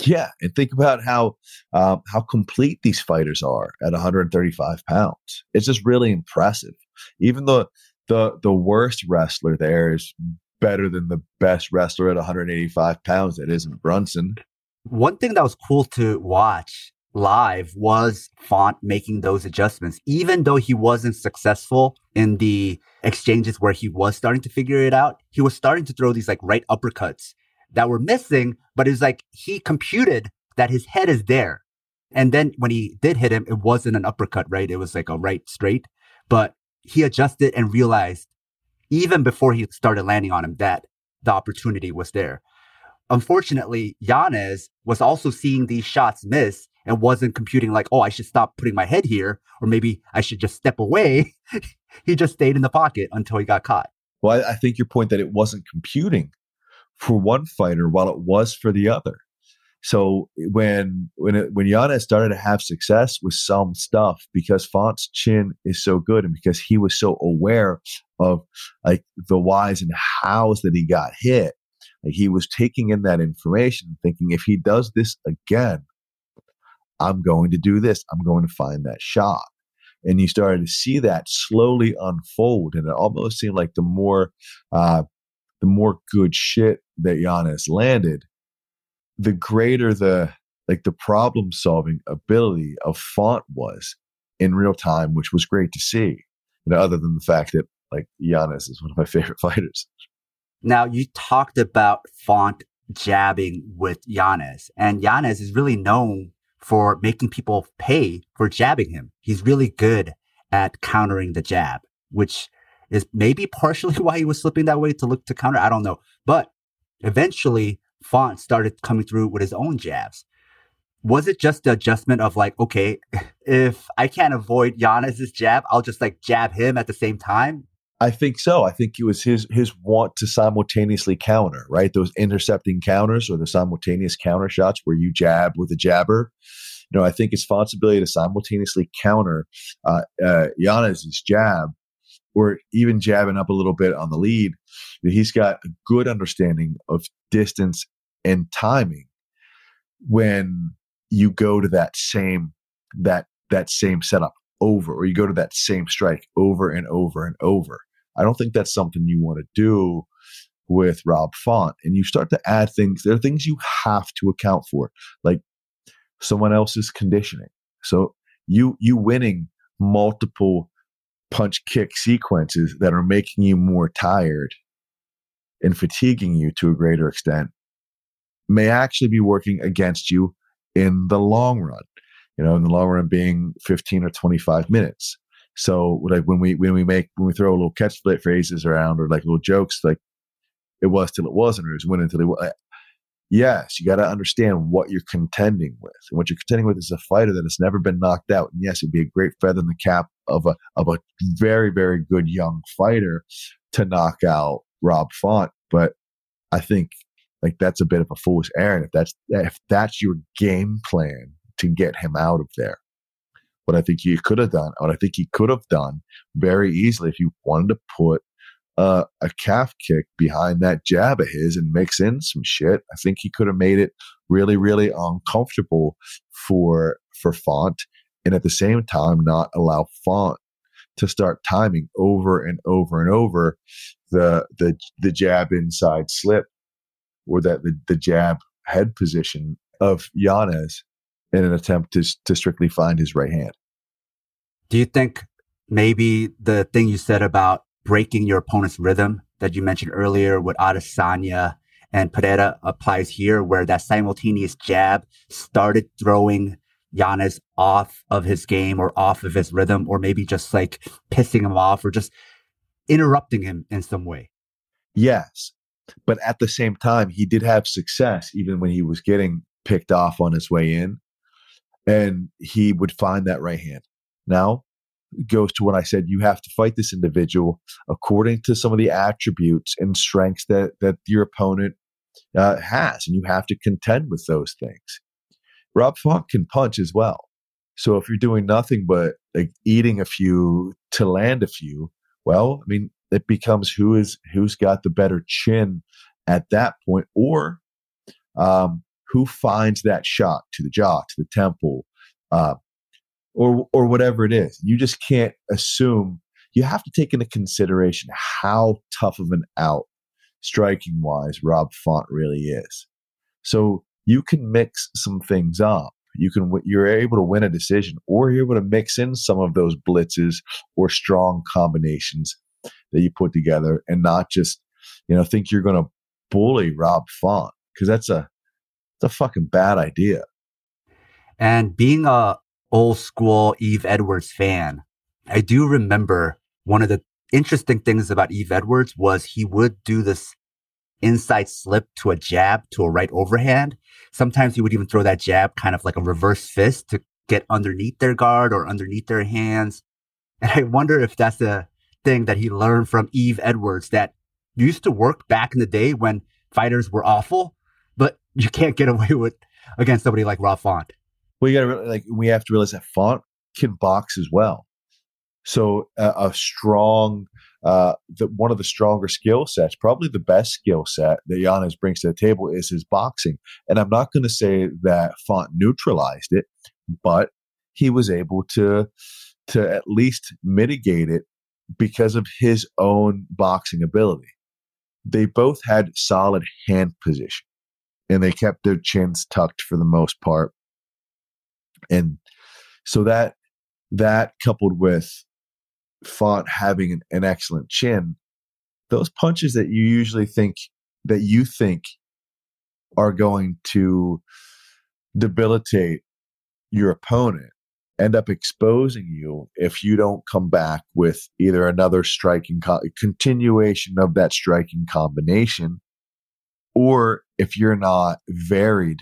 Yeah, and think about how uh, how complete these fighters are at one thirty-five pounds. It's just really impressive. Even the the the worst wrestler there is better than the best wrestler at one eighty-five pounds. That isn't Brunson. One thing that was cool to watch live was Font making those adjustments. Even though he wasn't successful in the exchanges where he was starting to figure it out, he was starting to throw these like right uppercuts that were missing, but it was like he computed that his head is there. And then when he did hit him, it wasn't an uppercut, right? It was like a right straight. But he adjusted and realized, even before he started landing on him, that the opportunity was there. Unfortunately, Yanez was also seeing these shots miss and wasn't computing like, oh, I should stop putting my head here, or maybe I should just step away. He just stayed in the pocket until he got caught. Well, I, I think your point that it wasn't computing for one fighter while it was for the other. So when when it, when Yanez started to have success with some stuff, because Font's chin is so good and because he was so aware of like the whys and hows that he got hit, like he was taking in that information, thinking, if he does this again, I'm going to do this. I'm going to find that shot. And you started to see that slowly unfold. And it almost seemed like the more uh, the more good shit that Yanez landed, the greater the like the problem solving ability of Font was in real time, which was great to see. You know, other than the fact that like Yanez is one of my favorite fighters. Now, you talked about Font jabbing with Yanez, and Yanez is really known for making people pay for jabbing him. He's really good at countering the jab, which is maybe partially why he was slipping that way to look to counter. I don't know. But eventually, Font started coming through with his own jabs. Was it just the adjustment of like, okay, if I can't avoid Yanez's jab, I'll just like jab him at the same time? I think so. I think it was his his want to simultaneously counter, right? Those intercepting counters or the simultaneous counter shots where you jab with a jabber. You know, I think his responsibility to simultaneously counter uh, uh, Yanez's jab, or even jabbing up a little bit on the lead, that he's got a good understanding of distance and timing when you go to that same that that same setup over, or you go to that same strike over and over and over. I don't think that's something you want to do with Rob Font. And you start to add things. There are things you have to account for, like someone else's conditioning. So you you winning multiple punch kick sequences that are making you more tired and fatiguing you to a greater extent may actually be working against you in the long run. You know, in the long run being fifteen or twenty-five minutes. So like when we when we make when we throw little catch phrases around or like little jokes, like it was till it wasn't, or it was winning until it was. Yes, you got to understand what you're contending with, and what you're contending with is a fighter that has never been knocked out. And yes, it'd be a great feather in the cap of a of a very very good young fighter to knock out Rob Font, but I think like that's a bit of a fool's errand if that's if that's your game plan to get him out of there. What I think he could have done, what I think he could have done very easily, if he wanted to put uh, a calf kick behind that jab of his and mix in some shit, I think he could have made it really, really uncomfortable for for Font, and at the same time not allow Font to start timing over and over and over the the the jab inside slip, or that the, the jab head position of Yanez, in an attempt to, to strictly find his right hand. Do you think maybe the thing you said about breaking your opponent's rhythm that you mentioned earlier with Adesanya And Pereira applies here, where that simultaneous jab started throwing Yanez off of his game or off of his rhythm, or maybe just like pissing him off or just interrupting him in some way. Yes. But at the same time, he did have success even when he was getting picked off on his way in. And he would find that right hand. Now, it goes to what I said, you have to fight this individual according to some of the attributes and strengths that, that your opponent uh, has. And you have to contend with those things. Rob Font can punch as well. So if you're doing nothing but like, eating a few to land a few, well, I mean, it becomes who is who's got the better chin at that point, or um, who finds that shot to the jaw, to the temple, uh, or or whatever it is. You just can't assume. You have to take into consideration how tough of an out, striking wise, Rob Font really is. So you can mix some things up. You can you're able to win a decision, or you're able to mix in some of those blitzes or strong combinations that you put together, and not just, you know, think you're going to bully Rob Font, because that's a that's a fucking bad idea. And being a old school Yves Edwards fan, I do remember one of the interesting things about Yves Edwards was he would do this inside slip to a jab to a right overhand. Sometimes he would even throw that jab kind of like a reverse fist to get underneath their guard or underneath their hands. And I wonder if that's a thing that he learned from Yves Edwards that used to work back in the day when fighters were awful, but you can't get away with against somebody like Rob Font. Well, you got to like we have to realize that Font can box as well. So uh, a strong, uh, the, one of the stronger skill sets, probably the best skill set that Yanez brings to the table is his boxing. And I'm not going to say that Font neutralized it, but he was able to to at least mitigate it because of his own boxing ability. They both had solid hand position, and they kept their chins tucked for the most part. And so that that coupled with Font having an, an excellent chin, those punches that you usually think that you think are going to debilitate your opponent end up exposing you if you don't come back with either another striking co- continuation of that striking combination, or if you're not varied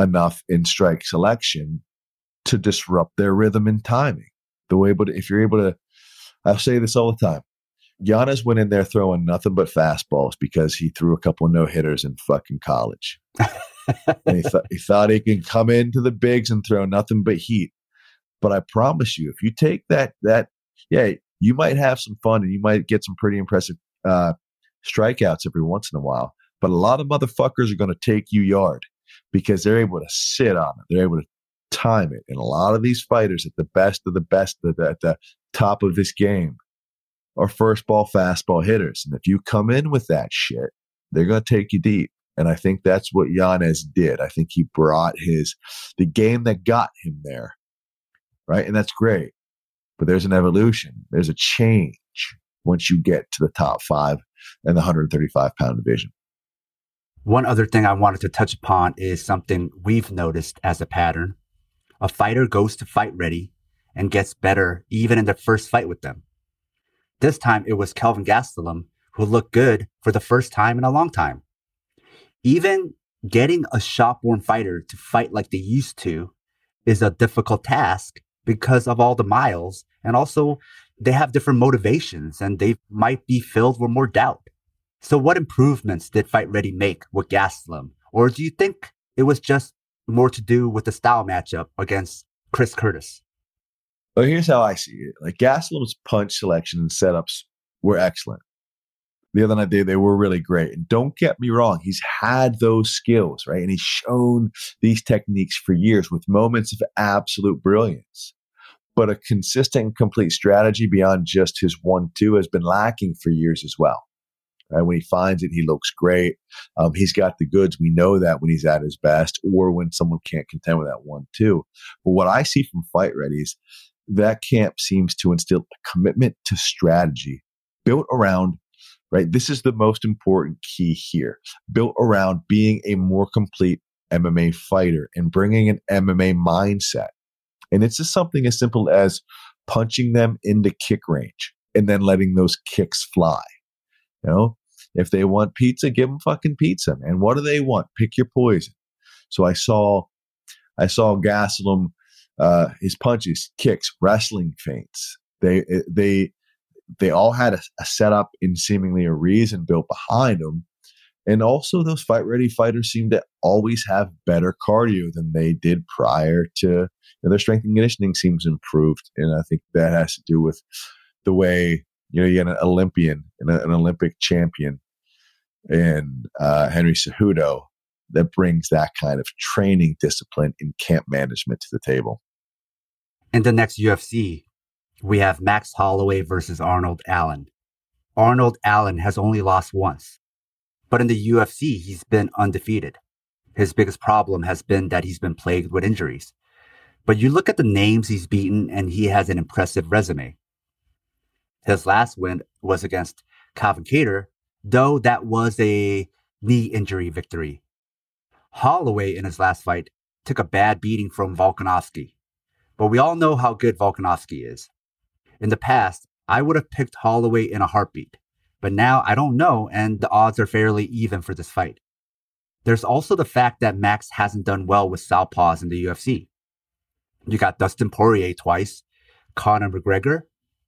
enough in strike selection to disrupt their rhythm and timing. The way, but if you're able to, I say this all the time, Giannis went in there throwing nothing but fastballs because he threw a couple of no-hitters in fucking college. And he, th- he thought he could come into the bigs and throw nothing but heat. But I promise you, if you take that, that yeah, you might have some fun and you might get some pretty impressive uh, strikeouts every once in a while. But a lot of motherfuckers are going to take you yard because they're able to sit on it. They're able to time it. And a lot of these fighters at the best of the best, at the, at the top of this game, are first ball fastball hitters. And if you come in with that shit, they're going to take you deep. And I think that's what Yanez did. I think he brought his, the game that got him there, right? And that's great. But there's an evolution. There's a change once you get to the top five and the one thirty-five pound division. One other thing I wanted to touch upon is something we've noticed as a pattern. A fighter goes to Fight Ready and gets better even in their first fight with them. This time it was Kelvin Gastelum who looked good for the first time in a long time. Even getting a shop-born fighter to fight like they used to is a difficult task because of all the miles. And also, they have different motivations and they might be filled with more doubt. So what improvements did Fight Ready make with Gastelum? Or do you think it was just more to do with the style matchup against Chris Curtis? Well, here's how I see it. Like Gastelum's punch selection and setups were excellent. The other night, they, they were really great. And don't get me wrong, he's had those skills, right? And he's shown these techniques for years with moments of absolute brilliance. But a consistent, complete strategy beyond just his one two has been lacking for years as well. Right? When he finds it, he looks great. Um, he's got the goods. We know that when he's at his best or when someone can't contend with that one two. But what I see from Fight Ready is that camp seems to instill a commitment to strategy built around right? This is the most important key here, built around being a more complete M M A fighter and bringing an M M A mindset. And it's just something as simple as punching them into kick range and then letting those kicks fly. You know, if they want pizza, give them fucking pizza. And what do they want? Pick your poison. So I saw, I saw Gastelum, uh, his punches, kicks, wrestling feints. They, they, they all had a, a setup and seemingly a reason built behind them. And also those Fight Ready fighters seem to always have better cardio than they did prior to, and their strength and conditioning seems improved. And I think that has to do with the way, you know, you had an Olympian and an Olympic champion in uh, Henry Cejudo that brings that kind of training discipline and camp management to the table. In the next U F C, we have Max Holloway versus Arnold Allen. Arnold Allen has only lost once. But in the U F C, he's been undefeated. His biggest problem has been that he's been plagued with injuries. But you look at the names he's beaten, and he has an impressive resume. His last win was against Calvin Kattar, though that was a knee injury victory. Holloway, in his last fight, took a bad beating from Volkanovsky. But we all know how good Volkanovsky is. In the past, I would have picked Holloway in a heartbeat. But now I don't know, and the odds are fairly even for this fight. There's also the fact that Max hasn't done well with southpaws in the U F C. You got Dustin Poirier twice, Conor McGregor,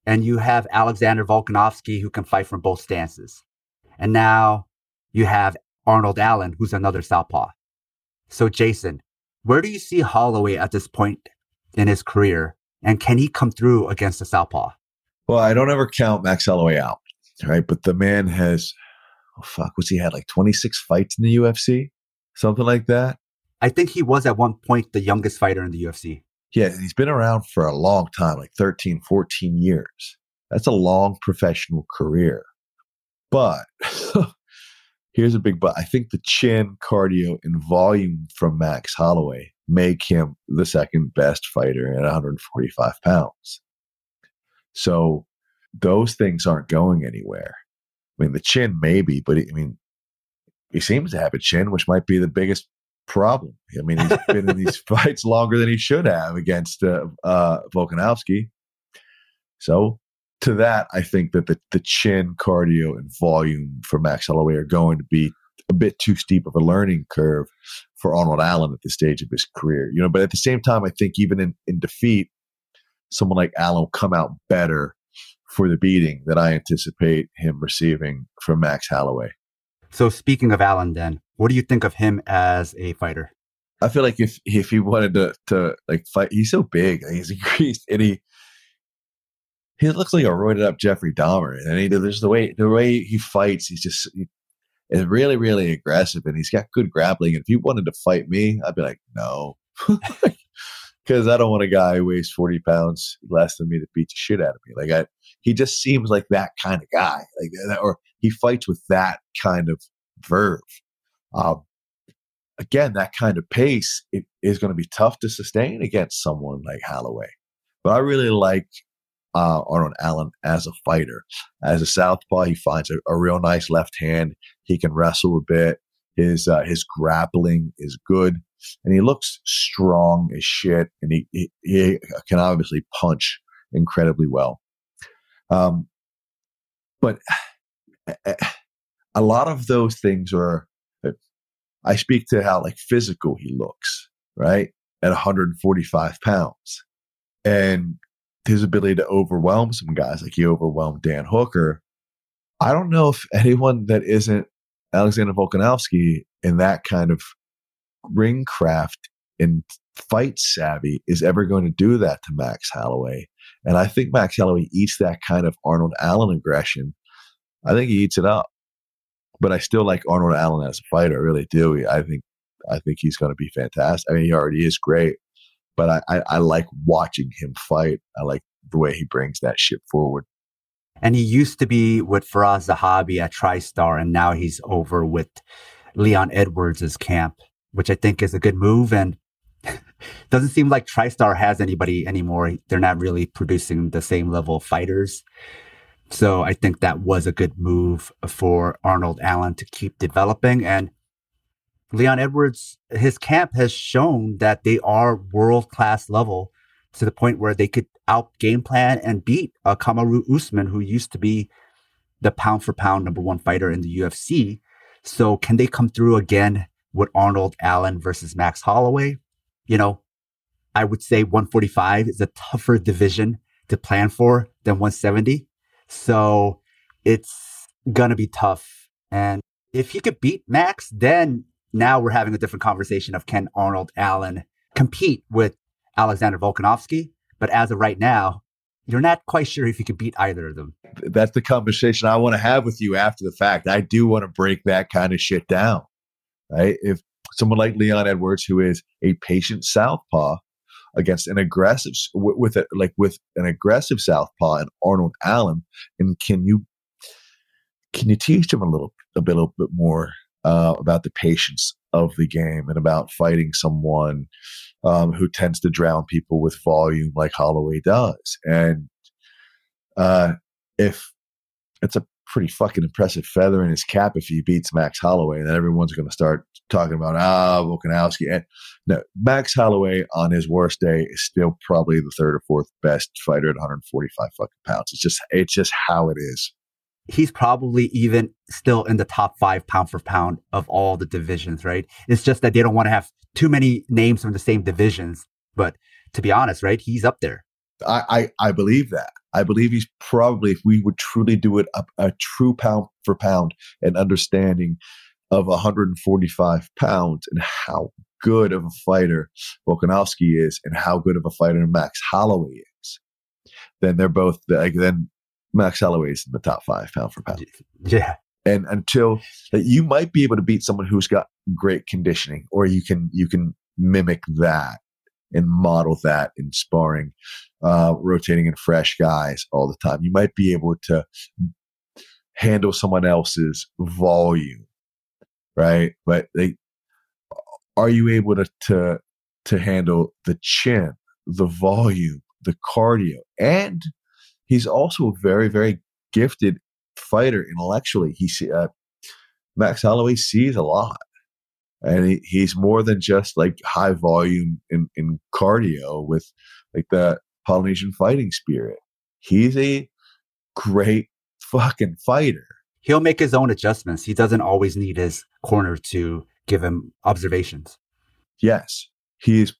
and you have Alexander Volkanovsky, who can fight from both stances. And now you have Arnold Allen, who's another southpaw. So Jason, where do you see Holloway at this point in his career, and can he come through against a southpaw? Well, I don't ever count Max Holloway out. Right, but the man has, oh fuck, was he had like twenty-six fights in the U F C? Something like that? I think he was at one point the youngest fighter in the U F C. Yeah, he's been around for a long time, like thirteen, fourteen years. That's a long professional career. But here's a big but. I think the chin, cardio, and volume from Max Holloway make him the second best fighter at one forty-five pounds. So those things aren't going anywhere. I mean, the chin maybe, but he, I mean, he seems to have a chin, which might be the biggest problem. I mean, he's been in these fights longer than he should have against uh, uh, Volkanovsky. So to that, I think that the, the chin, cardio, and volume for Max Holloway are going to be a bit too steep of a learning curve for Arnold Allen at this stage of his career. You know, but at the same time, I think even in, in defeat, someone like Allen will come out better for the beating that I anticipate him receiving from Max Holloway. So speaking of Allen then, what do you think of him as a fighter? I feel like if if he wanted to to like fight, he's so big, he's increased, and he he looks like a roided up Jeffrey Dahmer. And he, there's the way the way he fights, he's just he, is really really aggressive, and he's got good grappling. And if he wanted to fight me, I'd be like, no. Because I don't want a guy who weighs forty pounds less than me to beat the shit out of me. Like I, he just seems like that kind of guy, like that, or he fights with that kind of verve. Um, again, that kind of pace it, is going to be tough to sustain against someone like Holloway. But I really like uh, Arnold Allen as a fighter. As a southpaw, he finds a, a real nice left hand. He can wrestle a bit. His uh, his grappling is good. And he looks strong as shit, and he, he, he can obviously punch incredibly well. Um, but a lot of those things are, I speak to how like physical he looks, right? At one forty-five pounds. And his ability to overwhelm some guys, like he overwhelmed Dan Hooker. I don't know if anyone that isn't Alexander Volkanovsky in that kind of ring craft and fight savvy is ever going to do that to Max Holloway. And I think Max Holloway eats that kind of Arnold Allen aggression. I think he eats it up. But I still like Arnold Allen as a fighter. I really do. I think I think he's going to be fantastic. I mean, he already is great. But I, I, I like watching him fight. I like the way he brings that shit forward. And he used to be with Faraz Zahabi at TriStar, and now he's over with Leon Edwards' camp, which I think is a good move, and doesn't seem like TriStar has anybody anymore. They're not really producing the same level of fighters. So I think that was a good move for Arnold Allen to keep developing. And Leon Edwards, his camp has shown that they are world-class level to the point where they could out-game plan and beat uh, Kamaru Usman, who used to be the pound-for-pound number one fighter in the U F C. So can they come through again with Arnold Allen versus Max Holloway? You know, I would say one forty-five is a tougher division to plan for than one seventy. So it's going to be tough. And if he could beat Max, then now we're having a different conversation of can Arnold Allen compete with Alexander Volkanovsky? But as of right now, you're not quite sure if you could beat either of them. That's the conversation I want to have with you after the fact. I do want to break that kind of shit down, right? If someone like Leon Edwards, who is a patient southpaw against an aggressive, with a, like with an aggressive southpaw and Arnold Allen, and can you can you teach him a little a bit, a little bit more uh, about the patience of the game and about fighting someone um, who tends to drown people with volume like Holloway does? And uh, if it's a pretty fucking impressive feather in his cap if he beats Max Holloway, then everyone's going to start talking about, ah, Volkanovsky. And no, Max Holloway on his worst day is still probably the third or fourth best fighter at one forty-five fucking pounds. It's just, it's just how it is. He's probably even still in the top five pound for pound of all the divisions, right? It's just that they don't want to have too many names from the same divisions. But to be honest, right, he's up there. I, I, I believe that. I believe he's probably, if we would truly do it, a, a true pound for pound and understanding of one forty-five pounds and how good of a fighter Volkanovsky is and how good of a fighter Max Holloway is, then they're both, like, then Max Holloway's in the top five pound for pound. Yeah. And until that, you might be able to beat someone who's got great conditioning, or you can you can mimic that and model that in sparring, uh, rotating in fresh guys all the time. You might be able to handle someone else's volume, right? But they, are you able to, to to handle the chin, the volume, the cardio? And he's also a very, very gifted fighter intellectually. He uh, Max Holloway sees a lot. And he, he's more than just like high volume in, in cardio with like the Polynesian fighting spirit. He's a great fucking fighter. He'll make his own adjustments. He doesn't always need his corner to give him observations. Yes. He's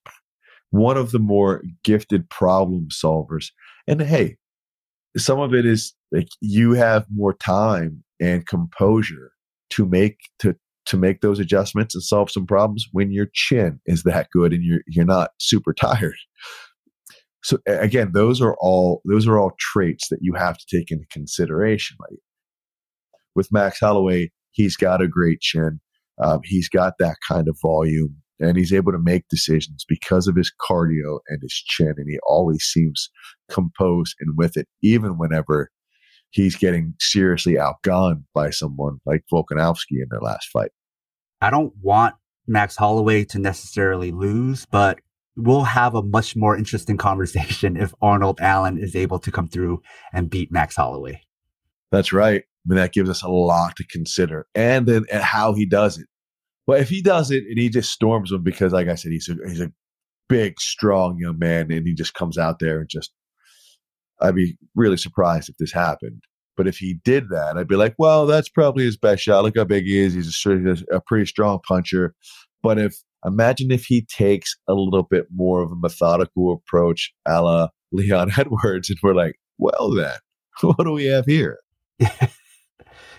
one of the more gifted problem solvers. And hey, some of it is like you have more time and composure to make, to, to make those adjustments and solve some problems when your chin is that good and you're you're not super tired. So again, those are all those are all traits that you have to take into consideration. Like with Max Holloway, he's got a great chin. Um, he's got that kind of volume, and he's able to make decisions because of his cardio and his chin. And he always seems composed and with it, even whenever he's getting seriously outgunned by someone like Volkanovsky in their last fight. I don't want Max Holloway to necessarily lose, but we'll have a much more interesting conversation if Arnold Allen is able to come through and beat Max Holloway. That's right. I mean, that gives us a lot to consider. And then and how he does it. Well, if he does it and he just storms him, because like I said, he's a, he's a big, strong young man, and he just comes out there and just, I'd be really surprised if this happened. But if he did that, I'd be like, well, that's probably his best shot. Look how big he is. He's a, a pretty strong puncher. But if imagine if he takes a little bit more of a methodical approach a la Leon Edwards, and we're like, well, then, what do we have here?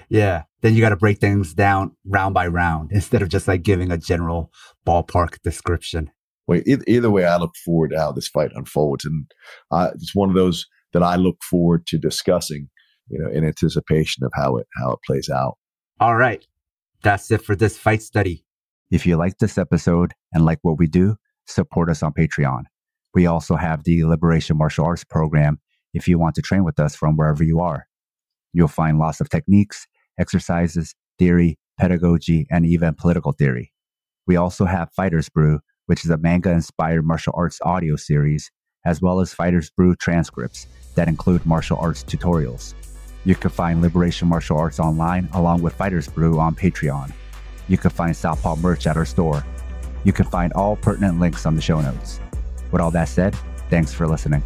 Yeah. Then you got to break things down round by round instead of just like giving a general ballpark description. Wait, either, either way, I look forward to how this fight unfolds. And uh, it's one of those that I look forward to discussing, you know, in anticipation of how it how it plays out. All right. That's it for this fight study. If you like this episode and like what we do, support us on Patreon. We also have the Liberation Martial Arts program if you want to train with us from wherever you are. You'll find lots of techniques, exercises, theory, pedagogy, and even political theory. We also have Fighter's Brew, which is a manga-inspired martial arts audio series, as well as Fighter's Brew transcripts that include martial arts tutorials. You can find Liberation Martial Arts Online along with Fighter's Brew on Patreon. You can find Southpaw merch at our store. You can find all pertinent links on the show notes. With all that said, thanks for listening.